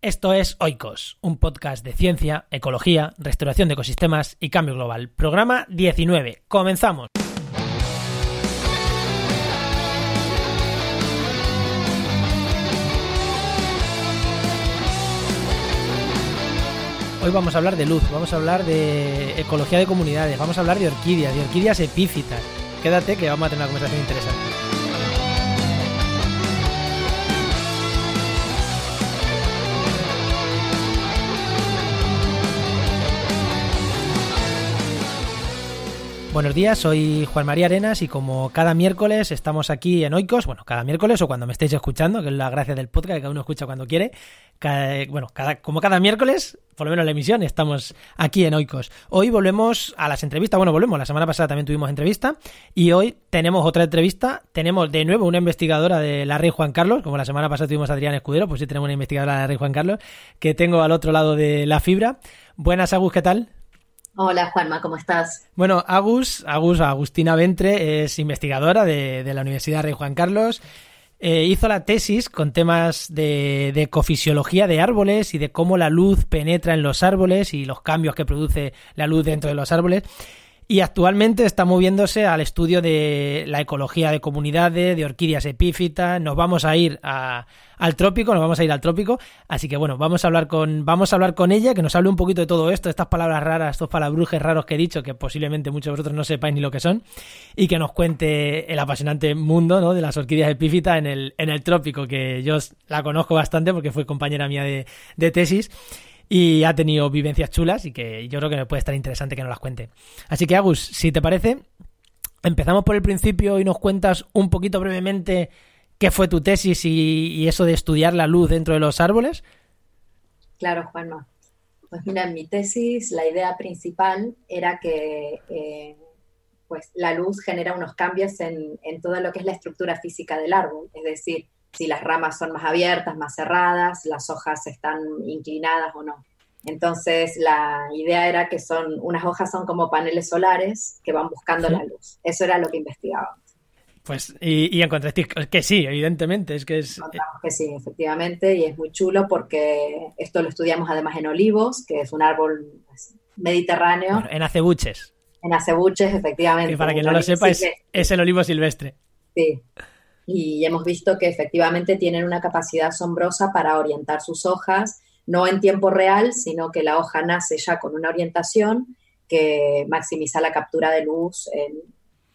Esto es Oikos, un podcast de ciencia, ecología, restauración de ecosistemas y cambio global. Programa 19. ¡Comenzamos! Hoy vamos a hablar de luz, vamos a hablar de ecología de comunidades, vamos a hablar de orquídeas epífitas. Quédate que vamos a tener una conversación interesante. Buenos días, soy Juan María Arenas y como cada miércoles estamos aquí en Oikos, bueno, cada miércoles o cuando me estéis escuchando, que es la gracia del podcast, que cada uno escucha cuando quiere, como cada miércoles, por lo menos la emisión, estamos aquí en Oikos. Hoy volvemos a las entrevistas, la semana pasada también tuvimos entrevista y hoy tenemos otra entrevista, tenemos de nuevo una investigadora de la Rey Juan Carlos, como la semana pasada tuvimos a Adrián Escudero, pues sí tenemos una investigadora de la Rey Juan Carlos, que tengo al otro lado de la fibra. Buenas, Agus, ¿qué tal? Hola, Juanma, ¿cómo estás? Bueno, Agustina Ventre es investigadora de la Universidad Rey Juan Carlos. Hizo la tesis con temas de ecofisiología de árboles y de cómo la luz penetra en los árboles y los cambios que produce la luz dentro de los árboles. Y actualmente está moviéndose al estudio de la ecología de comunidades, de orquídeas epífitas. Nos vamos a ir al trópico. Así que bueno, vamos a hablar con ella, que nos hable un poquito de todo esto, estas palabras raras, estos palabrujes raros que he dicho, que posiblemente muchos de vosotros no sepáis ni lo que son, y que nos cuente el apasionante mundo, ¿no?, de las orquídeas epífitas en el trópico, que yo la conozco bastante porque fue compañera mía de tesis. Y ha tenido vivencias chulas y que yo creo que puede estar interesante que nos las cuente. Así que, Agus, si te parece, empezamos por el principio y nos cuentas un poquito brevemente qué fue tu tesis y eso de estudiar la luz dentro de los árboles. Claro, Juanma. Pues mira, en mi tesis la idea principal era que la luz genera unos cambios en todo lo que es la estructura física del árbol, es decir, si las ramas son más abiertas, más cerradas, las hojas están inclinadas o no. Entonces, la idea era que unas hojas son como paneles solares que van buscando la luz. Eso era lo que investigábamos. Pues, y encontraste que sí, evidentemente. Encontramos que sí, efectivamente, y es muy chulo porque esto lo estudiamos además en olivos, que es un árbol mediterráneo. Bueno, en acebuches. En acebuches, efectivamente. Y para quien no lo sepa, es el olivo silvestre. Sí. Y hemos visto que efectivamente tienen una capacidad asombrosa para orientar sus hojas, no en tiempo real, sino que la hoja nace ya con una orientación que maximiza la captura de luz.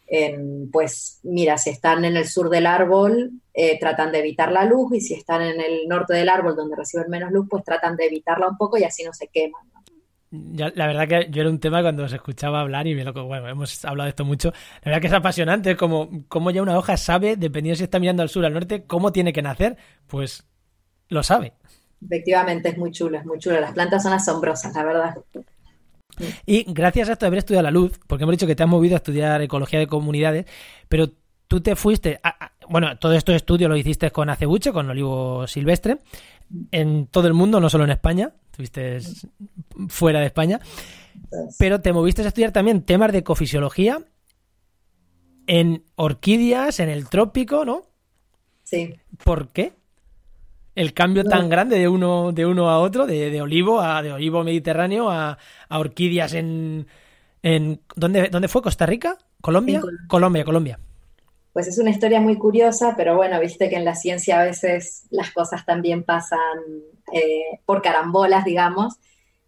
Si están en el sur del árbol, tratan de evitar la luz, y si están en el norte del árbol, donde reciben menos luz, pues tratan de evitarla un poco y así no se queman, ¿no? La verdad que yo era un tema cuando os escuchaba hablar y hemos hablado de esto mucho. La verdad que es apasionante, es como ya una hoja sabe, dependiendo si está mirando al sur o al norte, cómo tiene que nacer, pues lo sabe. Efectivamente, es muy chulo. Las plantas son asombrosas, la verdad. Y gracias a esto de haber estudiado la luz, porque hemos dicho que te has movido a estudiar ecología de comunidades, pero tú te fuiste... todo estos estudios lo hiciste con acebuche, con olivo silvestre, en todo el mundo, no solo en España. Estuviste fuera de España, pero te moviste a estudiar también temas de ecofisiología en orquídeas, en el trópico, ¿no? Sí. ¿Por qué? El cambio tan grande de uno a otro, de olivo mediterráneo a orquídeas en ¿dónde fue? ¿Costa Rica? ¿Colombia? Colombia. Pues es una historia muy curiosa, pero bueno, viste que en la ciencia a veces las cosas también pasan por carambolas, digamos,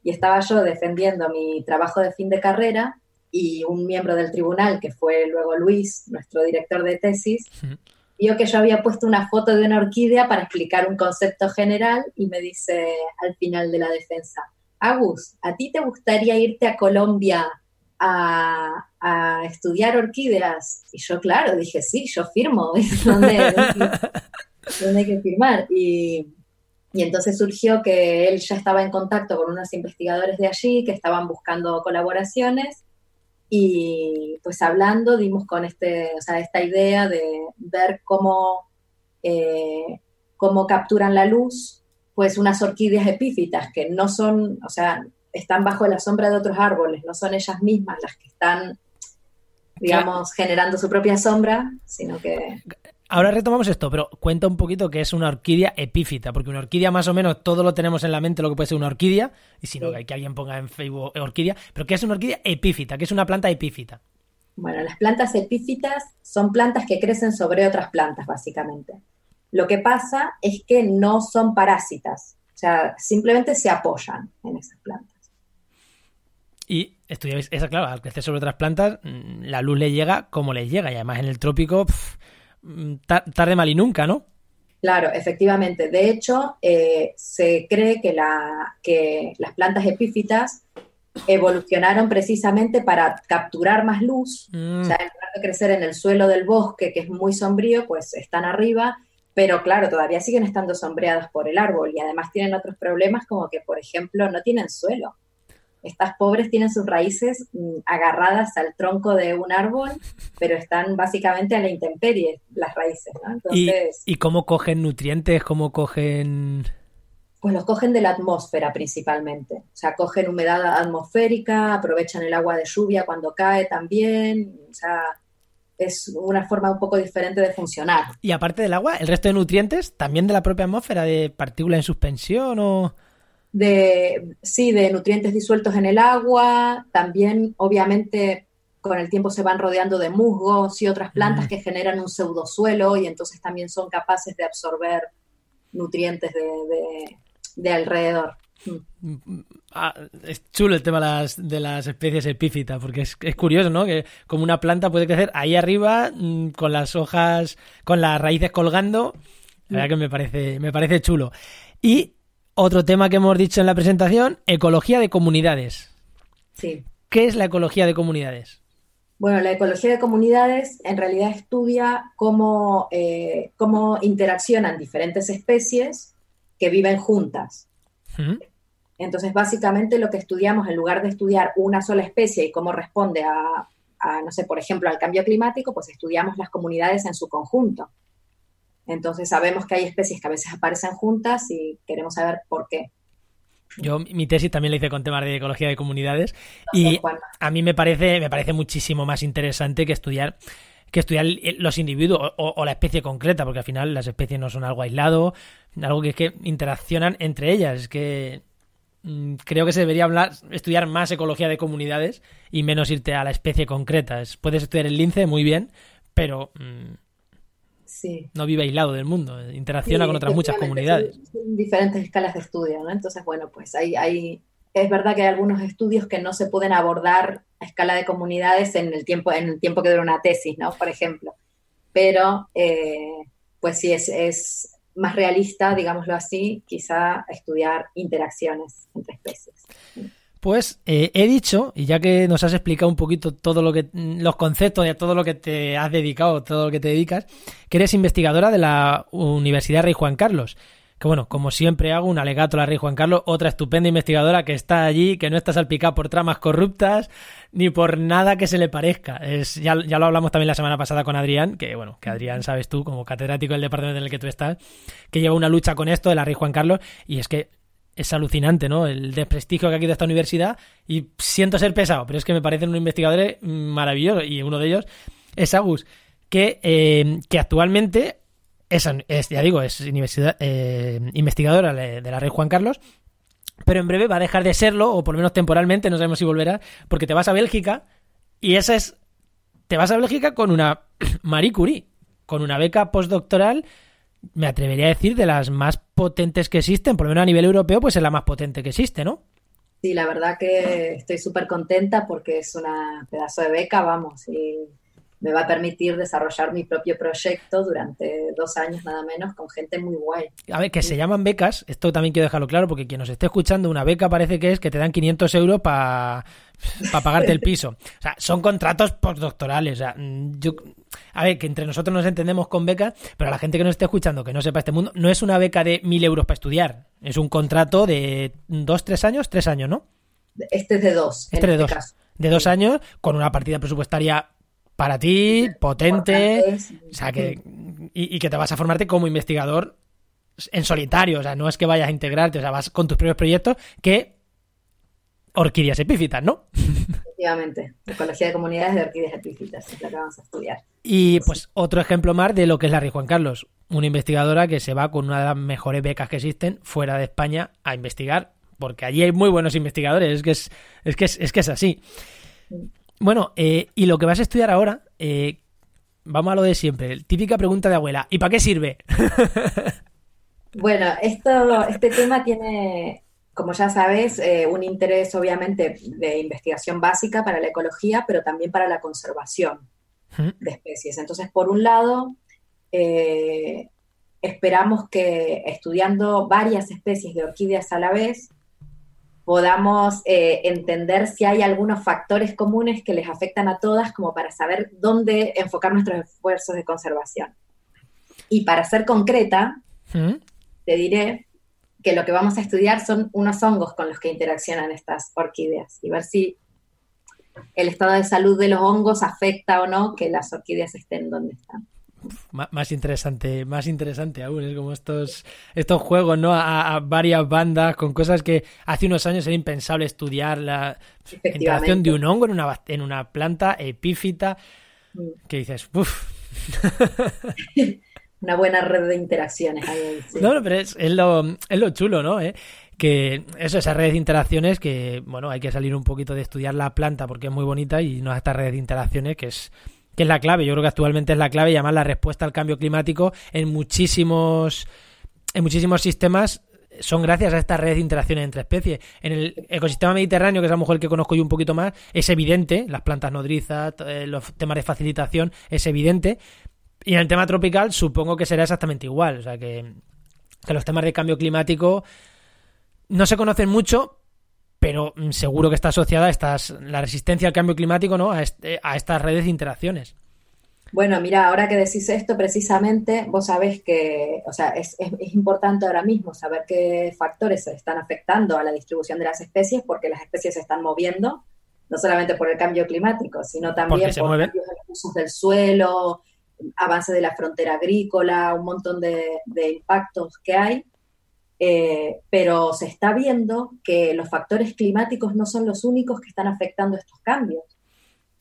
y estaba yo defendiendo mi trabajo de fin de carrera y un miembro del tribunal, que fue luego Luis, nuestro director de tesis, vio que yo había puesto una foto de una orquídea para explicar un concepto general y me dice al final de la defensa, Agus, ¿a ti te gustaría irte a Colombia a estudiar orquídeas? Y yo, claro, dije, sí, yo firmo, ¿dónde hay que firmar? Y entonces surgió que él ya estaba en contacto con unos investigadores de allí que estaban buscando colaboraciones y pues hablando dimos con esta idea de ver cómo capturan la luz pues unas orquídeas epífitas que no son, están bajo la sombra de otros árboles, no son ellas mismas las que están, digamos, generando su propia sombra, sino que... Ahora retomamos esto, pero cuenta un poquito qué es una orquídea epífita, porque una orquídea más o menos todo lo tenemos en la mente lo que puede ser una orquídea, y si no, que alguien ponga en Facebook orquídea, pero ¿qué es una orquídea epífita? ¿Qué es una planta epífita? Bueno, las plantas epífitas son plantas que crecen sobre otras plantas, básicamente. Lo que pasa es que no son parásitas, o sea, simplemente se apoyan en esas plantas. Y estudiáis, esa claro, al crecer sobre otras plantas, la luz le llega como le llega, y además en el trópico... tarde mal y nunca, ¿no? Claro, efectivamente. De hecho, se cree que, las plantas epífitas evolucionaron precisamente para capturar más luz. O sea, en lugar de crecer en el suelo del bosque, que es muy sombrío, pues están arriba, pero claro, todavía siguen estando sombreadas por el árbol y además tienen otros problemas como que, por ejemplo, no tienen suelo. Estas pobres tienen sus raíces agarradas al tronco de un árbol, pero están básicamente a la intemperie las raíces, ¿no? Entonces, ¿Y cómo cogen nutrientes? ¿Cómo cogen...? Pues los cogen de la atmósfera principalmente. O sea, cogen humedad atmosférica, aprovechan el agua de lluvia cuando cae también. O sea, es una forma un poco diferente de funcionar. Y aparte del agua, ¿el resto de nutrientes también de la propia atmósfera, de partículas en suspensión o...? De nutrientes disueltos en el agua, también obviamente con el tiempo se van rodeando de musgos y otras plantas que generan un pseudosuelo y entonces también son capaces de absorber nutrientes de alrededor. Es chulo el tema de las especies epífitas, porque es curioso, ¿no? Que como una planta puede crecer ahí arriba con las hojas, con las raíces colgando, la verdad que me parece chulo. Y otro tema que hemos dicho en la presentación, ecología de comunidades. Sí. ¿Qué es la ecología de comunidades? Bueno, la ecología de comunidades en realidad estudia cómo interaccionan diferentes especies que viven juntas. ¿Mm? Entonces, básicamente lo que estudiamos, en lugar de estudiar una sola especie y cómo responde a no sé, por ejemplo, al cambio climático, pues estudiamos las comunidades en su conjunto. Entonces sabemos que hay especies que a veces aparecen juntas y queremos saber por qué. Yo mi tesis también la hice con temas de ecología de comunidades. Entonces, y ¿cuándo? A mí me parece muchísimo más interesante que estudiar los individuos o la especie concreta, porque al final las especies no son algo aislado, algo que es que interaccionan entre ellas. Es que creo que se debería estudiar más ecología de comunidades y menos irte a la especie concreta. Puedes estudiar el lince muy bien, pero... Sí. No vive aislado del mundo, interacciona con otras muchas comunidades. Son diferentes escalas de estudio, ¿no? Entonces, bueno, pues es verdad que hay algunos estudios que no se pueden abordar a escala de comunidades en el tiempo que dura una tesis, ¿no? Por ejemplo. Pero, pues sí, es más realista, digámoslo así, quizá estudiar interacciones entre especies. Pues he dicho, y ya que nos has explicado un poquito todo lo que los conceptos y a todo lo que te has dedicado, todo lo que te dedicas, que eres investigadora de la Universidad Rey Juan Carlos. Que bueno, como siempre hago un alegato a la Rey Juan Carlos, otra estupenda investigadora que está allí, que no está salpicada por tramas corruptas ni por nada que se le parezca. Ya lo hablamos también la semana pasada con Adrián, que bueno, que Adrián, sabes tú, como catedrático del departamento en el que tú estás, que lleva una lucha con esto de la Rey Juan Carlos, y es que es alucinante, ¿no? El desprestigio que ha quitado esta universidad, y siento ser pesado, pero es que me parecen unos investigadores maravillosos, y uno de ellos es Agus, que actualmente es universidad, investigadora de la Red Juan Carlos, pero en breve va a dejar de serlo, o por lo menos temporalmente, no sabemos si volverá, porque te vas a Bélgica, y te vas a Bélgica con una Marie Curie, con una beca postdoctoral, me atrevería a decir, de las más potentes que existen, por lo menos a nivel europeo, pues es la más potente que existe, ¿no? Sí, la verdad que estoy súper contenta porque es una pedazo de beca, vamos, y me va a permitir desarrollar mi propio proyecto durante 2 años nada menos con gente muy guay. A ver, que se llaman becas, esto también quiero dejarlo claro porque quien nos esté escuchando, una beca parece que es que te dan 500 euros para pagarte el piso. O sea, son contratos postdoctorales, o sea, a ver, que entre nosotros nos entendemos con becas, pero a la gente que nos esté escuchando, que no sepa este mundo, no es una beca de 1.000 euros para estudiar, es un contrato de 3 años, ¿no? Este es de 2. Caso. De 2 años, con una partida presupuestaria para ti, potente, o sea que y que te vas a formarte como investigador en solitario, o sea, no es que vayas a integrarte, o sea, vas con tus propios proyectos que orquídeas epífitas, ¿no? Efectivamente, ecología de comunidades de orquídeas epífitas, es la que vamos a estudiar. Y pues otro ejemplo más de lo que es la Rey Juan Carlos, una investigadora que se va con una de las mejores becas que existen fuera de España a investigar, porque allí hay muy buenos investigadores, es que es así. Bueno, y lo que vas a estudiar ahora, vamos a lo de siempre, típica pregunta de abuela, ¿y para qué sirve? Bueno, este tema tiene, como ya sabes, un interés obviamente de investigación básica para la ecología, pero también para la conservación de especies. Entonces, por un lado, esperamos que estudiando varias especies de orquídeas a la vez, podamos entender si hay algunos factores comunes que les afectan a todas, como para saber dónde enfocar nuestros esfuerzos de conservación. Y para ser concreta, te diré que lo que vamos a estudiar son unos hongos con los que interaccionan estas orquídeas y ver si el estado de salud de los hongos afecta o no que las orquídeas estén donde están. Más interesante aún, es como estos juegos, ¿no? A varias bandas con cosas que hace unos años era impensable estudiar, la interacción de un hongo en una planta epífita, que dices, uff. Una buena red de interacciones ahí. Sí. No, pero es lo chulo, ¿no? Que eso, esa red de interacciones que, bueno, hay que salir un poquito de estudiar la planta porque es muy bonita y no esta red de interacciones que es la clave. Yo creo que actualmente es la clave y además la respuesta al cambio climático en muchísimos sistemas son gracias a esta red de interacciones entre especies. En el ecosistema mediterráneo, que es a lo mejor el que conozco yo un poquito más, es evidente, las plantas nodrizas, los temas de facilitación, es evidente. Y en el tema tropical supongo que será exactamente igual, o sea que los temas de cambio climático no se conocen mucho, pero seguro que está asociada la resistencia al cambio climático, ¿no? A estas redes de interacciones. Bueno, mira, ahora que decís esto precisamente, vos sabés que, o sea, es importante ahora mismo saber qué factores están afectando a la distribución de las especies, porque las especies se están moviendo, no solamente por el cambio climático, sino también por cambios en los usos del suelo, avance de la frontera agrícola, un montón de impactos que hay, pero se está viendo que los factores climáticos no son los únicos que están afectando estos cambios.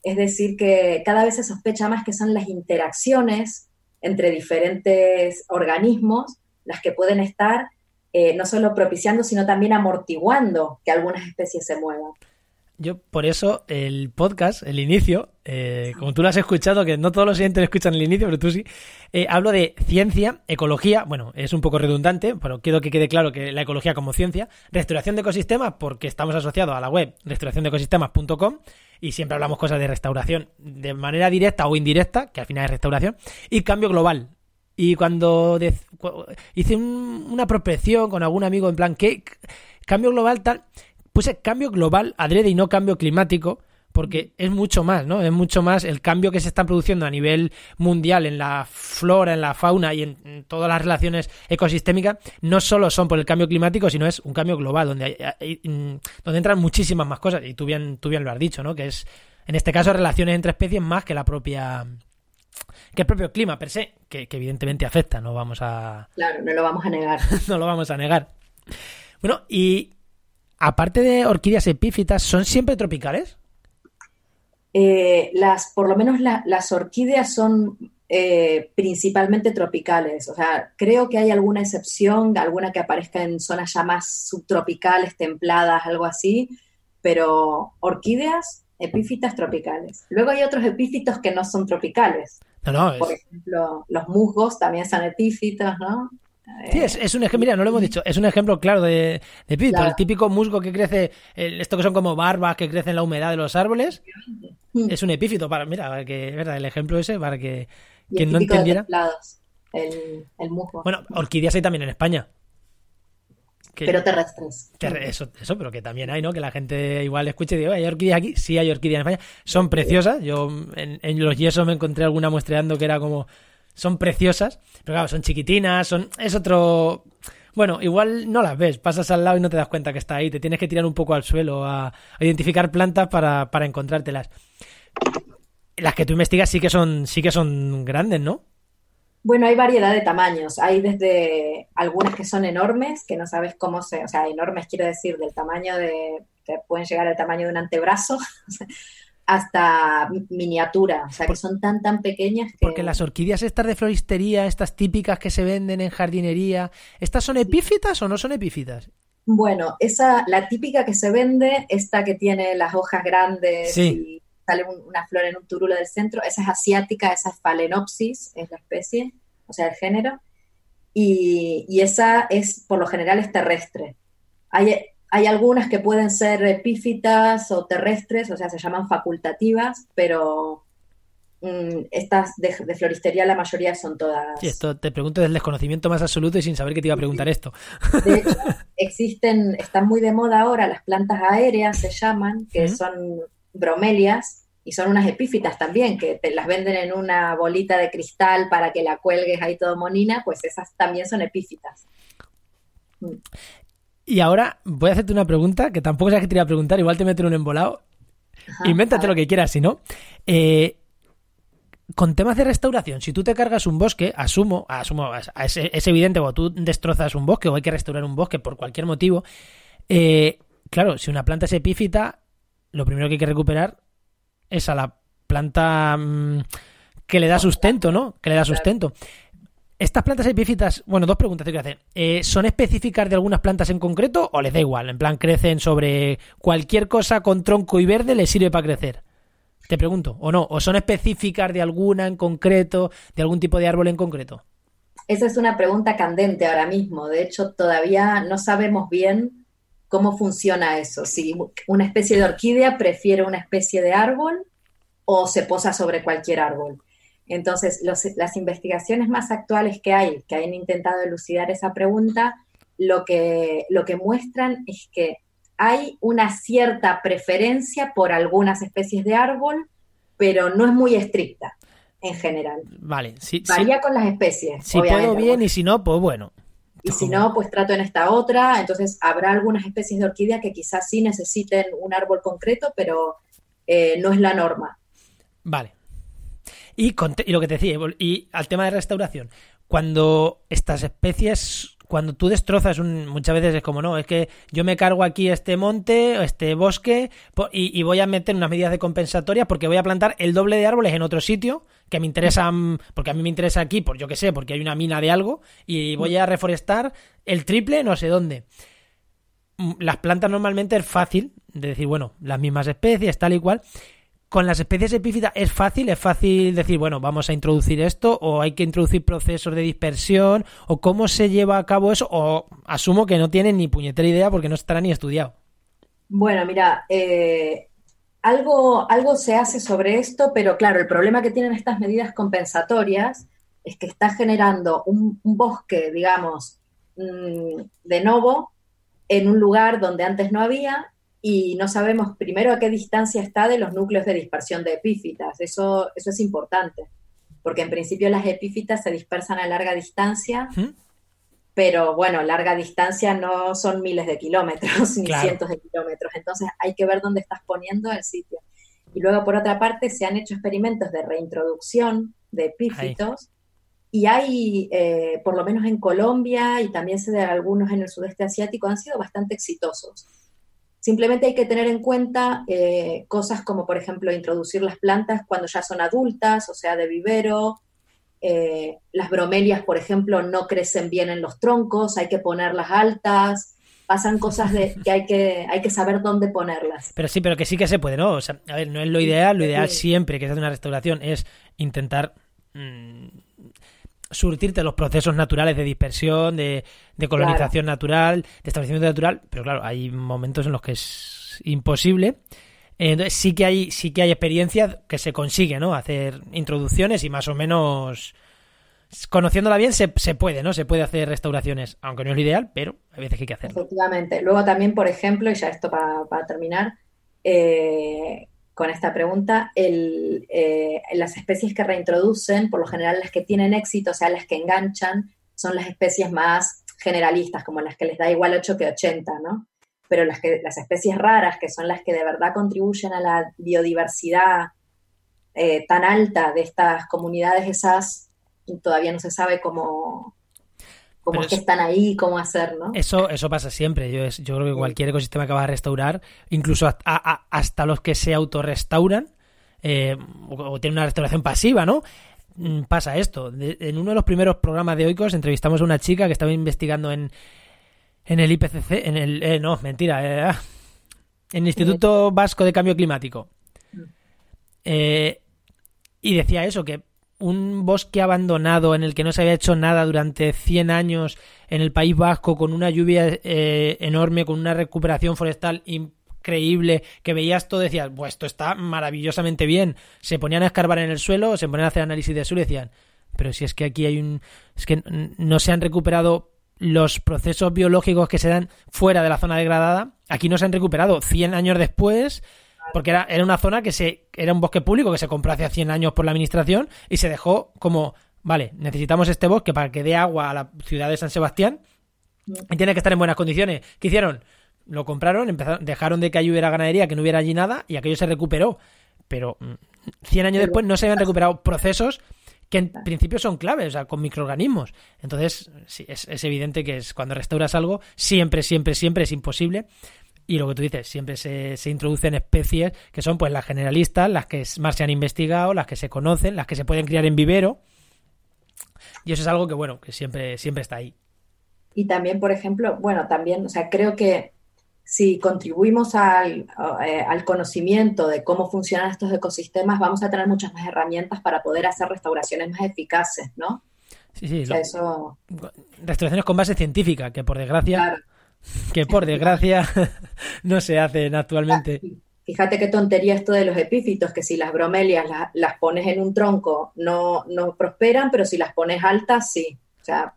Es decir, que cada vez se sospecha más que son las interacciones entre diferentes organismos las que pueden estar no solo propiciando, sino también amortiguando que algunas especies se muevan. Yo, por eso, el podcast, el inicio, como tú lo has escuchado, que no todos los oyentes lo escuchan el inicio, pero tú sí, hablo de ciencia, ecología, bueno, es un poco redundante, pero quiero que quede claro que la ecología como ciencia, restauración de ecosistemas, porque estamos asociados a la web restauraciondeecosistemas.com y siempre hablamos cosas de restauración de manera directa o indirecta, que al final es restauración, y cambio global. Y cuando hice una prospección con algún amigo en plan, ¿qué? Cambio global tal... Puse cambio global adrede y no cambio climático, porque es mucho más, ¿no? Es mucho más el cambio que se está produciendo a nivel mundial en la flora, en la fauna y en todas las relaciones ecosistémicas. No solo son por el cambio climático, sino es un cambio global donde entran muchísimas más cosas. Y tú bien lo has dicho, ¿no? Que es, en este caso, relaciones entre especies más que el propio clima per se, que evidentemente afecta. No vamos a... Claro, no lo vamos a negar. No lo vamos a negar. Bueno, y... Aparte de orquídeas epífitas, ¿son siempre tropicales? Por lo menos las orquídeas son principalmente tropicales. O sea, creo que hay alguna excepción, alguna que aparezca en zonas ya más subtropicales, templadas, algo así, pero orquídeas epífitas tropicales. Luego hay otros epífitos que no son tropicales. Por ejemplo, los musgos también son epífitos, ¿no? Sí, es un ejemplo, mira, no lo hemos dicho, es un ejemplo claro de epífito, claro. El típico musgo que crece, esto que son como barbas que crecen en la humedad de los árboles, es un epífito, para que, verdad, el ejemplo ese, para que quien no entendiera. De templados, el musgo. Bueno, orquídeas hay también en España. Pero terrestres. Eso, pero que también hay, ¿no? Que la gente igual escuche y diga, ¿hay orquídeas aquí? Sí, hay orquídeas en España. Son preciosas, yo en los yesos me encontré alguna muestreando que era como... Son preciosas, pero claro, son chiquitinas, es otro... Bueno, igual no las ves, pasas al lado y no te das cuenta que está ahí, te tienes que tirar un poco al suelo a identificar plantas para encontrártelas. Las que tú investigas sí que son grandes, ¿no? Bueno, hay variedad de tamaños, hay desde algunas que son enormes, que no sabes cómo se, o sea, enormes quiero decir, del tamaño de, que pueden llegar al tamaño de un antebrazo, hasta miniatura, o sea, que son tan pequeñas que... Porque las orquídeas estas de floristería, estas típicas que se venden en jardinería, ¿estas son epífitas o no son epífitas? Bueno, esa, la típica que se vende, esta que tiene las hojas grandes sí. y sale una flor en un turulo del centro, esa es asiática, esa es Phalaenopsis, es la especie, o sea, el género, y esa es, por lo general, es terrestre. Hay algunas que pueden ser epífitas o terrestres, o sea, se llaman facultativas, pero estas de floristería la mayoría son todas... Sí, esto te pregunto desde el desconocimiento más absoluto y sin saber que te iba a preguntar esto. De hecho, existen, están muy de moda ahora las plantas aéreas, se llaman, que son bromelias, y son unas epífitas también, que te las venden en una bolita de cristal para que la cuelgues ahí todo monina, pues esas también son epífitas. Y ahora voy a hacerte una pregunta, que tampoco sabes que te iba a preguntar, igual te meto en un embolado. Ajá, invéntate lo que quieras, si no. Con temas de restauración, si tú te cargas un bosque, asumo es evidente, cuando tú destrozas un bosque o hay que restaurar un bosque por cualquier motivo, claro, si una planta es epífita, lo primero que hay que recuperar es a la planta que le da sustento, ¿no? Que le da sustento. Estas plantas epífitas, bueno, dos preguntas tengo que hacer. ¿Son específicas de algunas plantas en concreto o les da igual? En plan, crecen sobre cualquier cosa con tronco y verde, les sirve para crecer. Te pregunto, ¿o no? ¿O son específicas de alguna en concreto, de algún tipo de árbol en concreto? Esa es una pregunta candente ahora mismo. De hecho, todavía no sabemos bien cómo funciona eso. Si una especie de orquídea prefiere una especie de árbol o se posa sobre cualquier árbol. Entonces, las investigaciones más actuales que han intentado elucidar esa pregunta, lo que muestran es que hay una cierta preferencia por algunas especies de árbol, pero no es muy estricta en general. Vale, sí. Varía sí. con las especies. Si puedo bien y si no, pues bueno. Y si no, pues trato en esta otra. Entonces, habrá algunas especies de orquídea que quizás sí necesiten un árbol concreto, pero no es la norma. Vale. Y lo que te decía, y al tema de restauración, cuando estas especies, cuando tú destrozas, muchas veces es como, no, es que yo me cargo aquí este monte, este bosque, y voy a meter unas medidas de compensatorias porque voy a plantar el doble de árboles en otro sitio que me interesan, porque a mí me interesa aquí, por yo que sé, porque hay una mina de algo, y voy a reforestar el triple no sé dónde. Las plantas normalmente es fácil de decir, bueno, las mismas especies, tal y cual. ¿Con las especies epífitas es fácil decir, bueno, vamos a introducir esto o hay que introducir procesos de dispersión o cómo se lleva a cabo eso? O asumo que no tienen ni puñetera idea porque no estará ni estudiado. Bueno, mira, algo se hace sobre esto, pero claro, el problema que tienen estas medidas compensatorias es que está generando un bosque, digamos, de novo en un lugar donde antes no había. Y no sabemos primero a qué distancia está de los núcleos de dispersión de epífitas. Eso es importante, porque en principio las epífitas se dispersan a larga distancia, pero bueno, larga distancia no son miles de kilómetros ni cientos de kilómetros. Entonces hay que ver dónde estás poniendo el sitio. Y luego, por otra parte, se han hecho experimentos de reintroducción de epífitos. Y hay, por lo menos en Colombia y también se de algunos en el sudeste asiático, han sido bastante exitosos. Simplemente hay que tener en cuenta cosas como, por ejemplo, introducir las plantas cuando ya son adultas, o sea, de vivero. Las bromelias, por ejemplo, no crecen bien en los troncos, hay que ponerlas altas. Pasan cosas que hay que saber dónde ponerlas. Pero que sí que se puede, ¿no? O sea, a ver, no es lo ideal. Lo ideal siempre que se hace una restauración es intentar... surtirte los procesos naturales de dispersión, de colonización natural, de establecimiento natural, pero claro, hay momentos en los que es imposible. Entonces sí que hay experiencias que se consigue, ¿no? Hacer introducciones y más o menos conociéndola bien se puede, ¿no? Se puede hacer restauraciones, aunque no es lo ideal, pero a veces hay que hacerlo. Efectivamente. Luego también, por ejemplo, y ya esto para terminar, con esta pregunta, las especies que reintroducen, por lo general las que tienen éxito, o sea, las que enganchan, son las especies más generalistas, como las que les da igual 8 que 80, ¿no? Pero las especies raras, que son las que de verdad contribuyen a la biodiversidad tan alta de estas comunidades, esas todavía no se sabe cómo es que están ahí, cómo hacer, ¿no? Eso pasa siempre. Yo creo que cualquier ecosistema que vas a restaurar, incluso hasta los que se autorrestauran o tienen una restauración pasiva, ¿no? Pasa esto. En uno de los primeros programas de Oikos entrevistamos a una chica que estaba investigando en el IPCC, en el... en el Instituto Vasco de Cambio Climático. Y decía eso, que un bosque abandonado en el que no se había hecho nada durante 100 años en el País Vasco, con una lluvia enorme, con una recuperación forestal increíble, que veías todo, decías, pues esto está maravillosamente bien. Se ponían a escarbar en el suelo, se ponían a hacer análisis de suelo y decían, pero si es que aquí hay es que no se han recuperado los procesos biológicos que se dan fuera de la zona degradada, aquí no se han recuperado 100 años después, porque era una zona era un bosque público que se compró hace 100 años por la administración y se dejó como, vale, necesitamos este bosque para que dé agua a la ciudad de San Sebastián y tiene que estar en buenas condiciones. ¿Qué hicieron? Lo compraron, dejaron de que allí hubiera ganadería, que no hubiera allí nada, y aquello se recuperó. Pero 100 años después no se habían recuperado procesos que en principio son claves, o sea, con microorganismos. Entonces, sí, es evidente que es cuando restauras algo, siempre es imposible. Y lo que tú dices, siempre se introducen especies que son pues las generalistas, las que más se han investigado, las que se conocen, las que se pueden criar en vivero. Y eso es algo que, bueno, que siempre está ahí. Y también, por ejemplo, también, o sea, creo que si contribuimos al conocimiento de cómo funcionan estos ecosistemas, vamos a tener muchas más herramientas para poder hacer restauraciones más eficaces, ¿no? Sí, o sea, eso... Restauraciones con base científica, que por desgracia... Claro. Que por desgracia no se hacen actualmente. Fíjate qué tontería esto de los epífitos, que si las bromelias las pones en un tronco no prosperan, pero si las pones altas sí. O sea,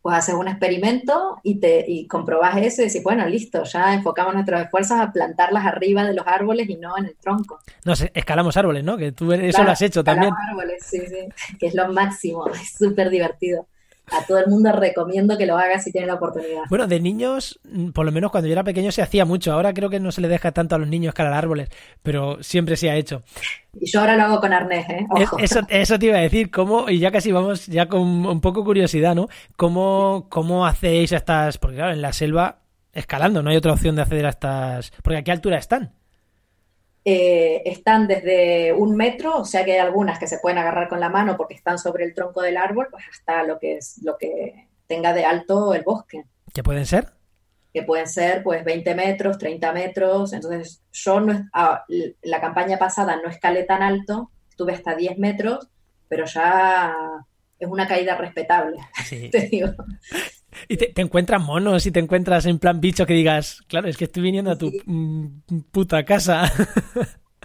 pues haces un experimento y comprobás eso y decís, bueno, listo, ya enfocamos nuestros esfuerzos a plantarlas arriba de los árboles y no en el tronco. Nos escalamos árboles, ¿no? Que tú eso lo has hecho también. Árboles, sí, que es lo máximo, es súper divertido. A todo el mundo recomiendo que lo haga si tiene la oportunidad. Bueno, de niños, por lo menos cuando yo era pequeño se hacía mucho. Ahora creo que no se le deja tanto a los niños escalar árboles, pero siempre se ha hecho. Y yo ahora lo hago con arnés, ¿eh? Ojo. Eso te iba a decir, ¿cómo? Y ya casi vamos ya con un poco curiosidad, ¿no? ¿Cómo hacéis estas...? Porque claro, en la selva, escalando, no hay otra opción de acceder a estas... Porque ¿a qué altura están? Están desde 1 metro, o sea que hay algunas que se pueden agarrar con la mano porque están sobre el tronco del árbol, pues hasta lo que tenga de alto el bosque. ¿Qué pueden ser? Que pueden ser pues 20 metros, 30 metros. Entonces yo la campaña pasada no escalé tan alto, estuve hasta 10 metros, pero ya es una caída respetable, sí. Te digo. Y te encuentras monos y te encuentras en plan bicho que digas, claro, es que estoy viniendo a tu puta casa.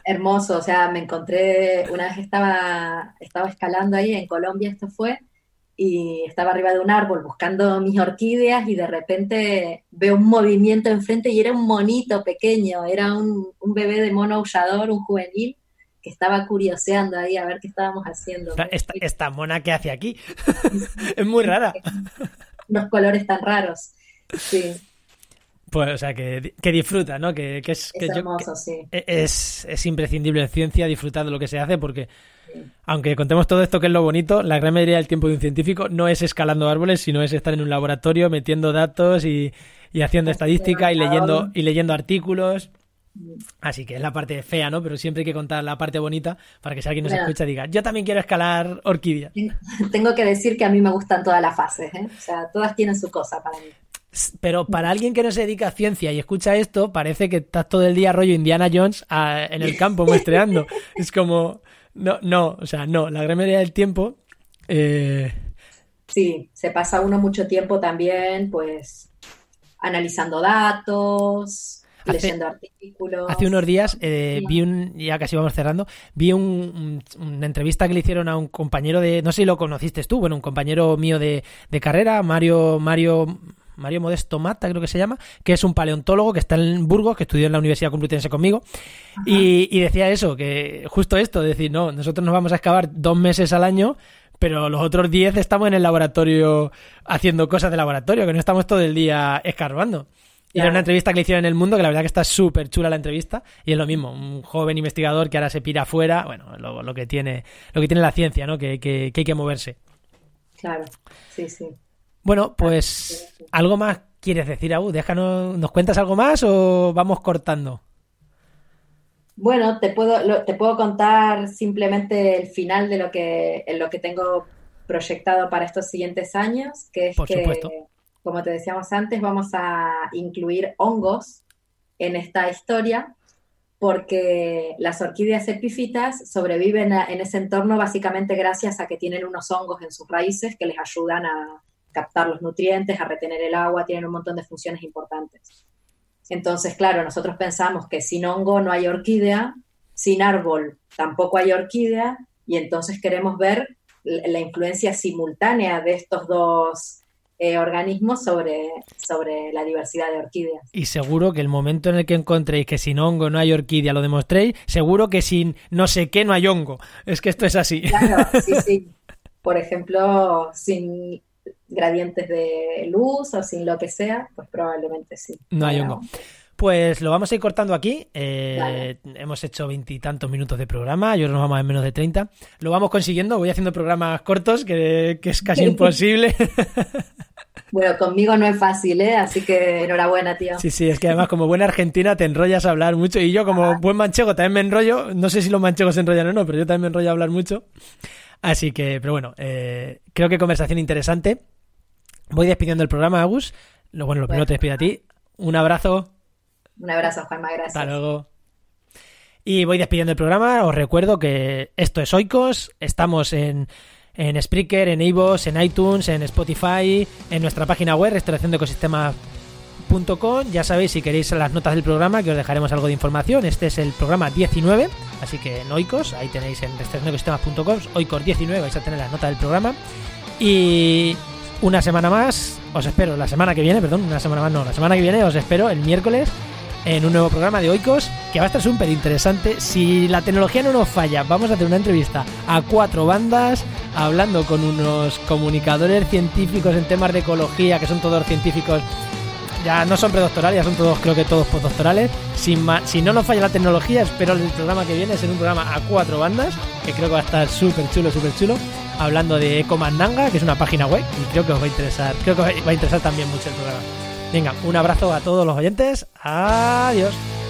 Hermoso, o sea, me encontré, una vez estaba escalando ahí en Colombia, esto fue, y estaba arriba de un árbol buscando mis orquídeas y de repente veo un movimiento enfrente y era un monito pequeño, era un bebé de mono aullador, un juvenil, que estaba curioseando ahí a ver qué estábamos haciendo. Esta mona que hace aquí, es muy rara. Los colores tan raros, sí. Pues, o sea, que disfruta, ¿no? Que es hermoso, sí. Es imprescindible en ciencia disfrutar de lo que se hace porque, aunque contemos todo esto que es lo bonito, la gran mayoría del tiempo de un científico no es escalando árboles, sino es estar en un laboratorio metiendo datos y haciendo estadística y leyendo artículos. Así que es la parte fea, ¿no? Pero siempre hay que contar la parte bonita para que si alguien nos escucha diga, yo también quiero escalar orquídeas. Tengo que decir que a mí me gustan todas las fases, ¿eh? O sea, todas tienen su cosa para mí. Pero para alguien que no se dedica a ciencia y escucha esto, parece que estás todo el día rollo Indiana Jones en el campo muestreando. Es como, no, la gran mayoría del tiempo... Sí, se pasa uno mucho tiempo también, pues, analizando datos... leyendo artículos. Hace unos días ya casi vamos cerrando, vi una entrevista que le hicieron a un compañero de, no sé si lo conociste tú, bueno, un compañero mío de carrera, Mario Modesto Mata, creo que se llama, que es un paleontólogo que está en Burgos, que estudió en la Universidad Complutense conmigo. Y decía eso, que justo esto, decir, no, nosotros nos vamos a excavar 2 meses al año, pero los otros 10 estamos en el laboratorio haciendo cosas de laboratorio, que no estamos todo el día escarbando. Y era una entrevista que le hicieron en El Mundo, que la verdad que está súper chula la entrevista, y es lo mismo, un joven investigador que ahora se pira afuera, bueno, lo que tiene la ciencia, ¿no? Que hay que moverse. Claro, sí, sí. Bueno, pues, ¿algo más quieres decir, Agus? Déjanos, ¿nos cuentas algo más o vamos cortando? Bueno, te puedo contar simplemente el final de lo que tengo proyectado para estos siguientes años, que es como te decíamos antes, vamos a incluir hongos en esta historia porque las orquídeas epífitas sobreviven en ese entorno básicamente gracias a que tienen unos hongos en sus raíces que les ayudan a captar los nutrientes, a retener el agua, tienen un montón de funciones importantes. Entonces, claro, nosotros pensamos que sin hongo no hay orquídea, sin árbol tampoco hay orquídea, y entonces queremos ver la influencia simultánea de estos dos organismos sobre la diversidad de orquídeas. Y seguro que el momento en el que encontréis que sin hongo no hay orquídea, lo demostréis, seguro que sin no sé qué no hay hongo. Es que esto es así. Claro, sí, sí. Por ejemplo, sin gradientes de luz o sin lo que sea, pues probablemente sí. No hay hongo. Pues lo vamos a ir cortando aquí. Hemos hecho 20 y tantos minutos de programa. Yo creo que nos vamos a menos de 30. Lo vamos consiguiendo. Voy haciendo programas cortos, que es casi imposible. Bueno, conmigo no es fácil, ¿eh? Así que enhorabuena, tío. Sí, sí, es que además como buena argentina te enrollas a hablar mucho y yo como buen manchego también me enrollo. No sé si los manchegos se enrollan o no, pero yo también me enrollo a hablar mucho. Así que, pero bueno, creo que conversación interesante. Voy despidiendo el programa, Agus. Bueno, primero te despido a ti. Un abrazo. Un abrazo, Juanma, gracias. Hasta luego. Y voy despidiendo el programa. Os recuerdo que esto es Oikos. Estamos en Spreaker, en iVoox, en iTunes, en Spotify, en nuestra página web restauraciondeecosistemas.com. Ya sabéis, si queréis las notas del programa, que os dejaremos algo de información. Este es el programa 19, así que en Oikos, ahí tenéis en restauraciondeecosistemas.com, Oikos 19, vais a tener las notas del programa. Y una semana más, os espero la semana que viene, perdón, una semana más no, la semana que viene os espero el miércoles en un nuevo programa de Oikos, que va a estar súper interesante. Si la tecnología no nos falla, vamos a hacer una entrevista a 4 bandas hablando con unos comunicadores científicos en temas de ecología, que son todos científicos, ya no son predoctorales, ya son todos, creo que todos postdoctorales. Si no nos falla la tecnología, espero el programa que viene ser un programa a 4 bandas, que creo que va a estar súper chulo, hablando de Eco Mandanga, que es una página web, y creo que os va a interesar, creo que os va a interesar también mucho el programa. Venga, un abrazo a todos los oyentes. Adiós.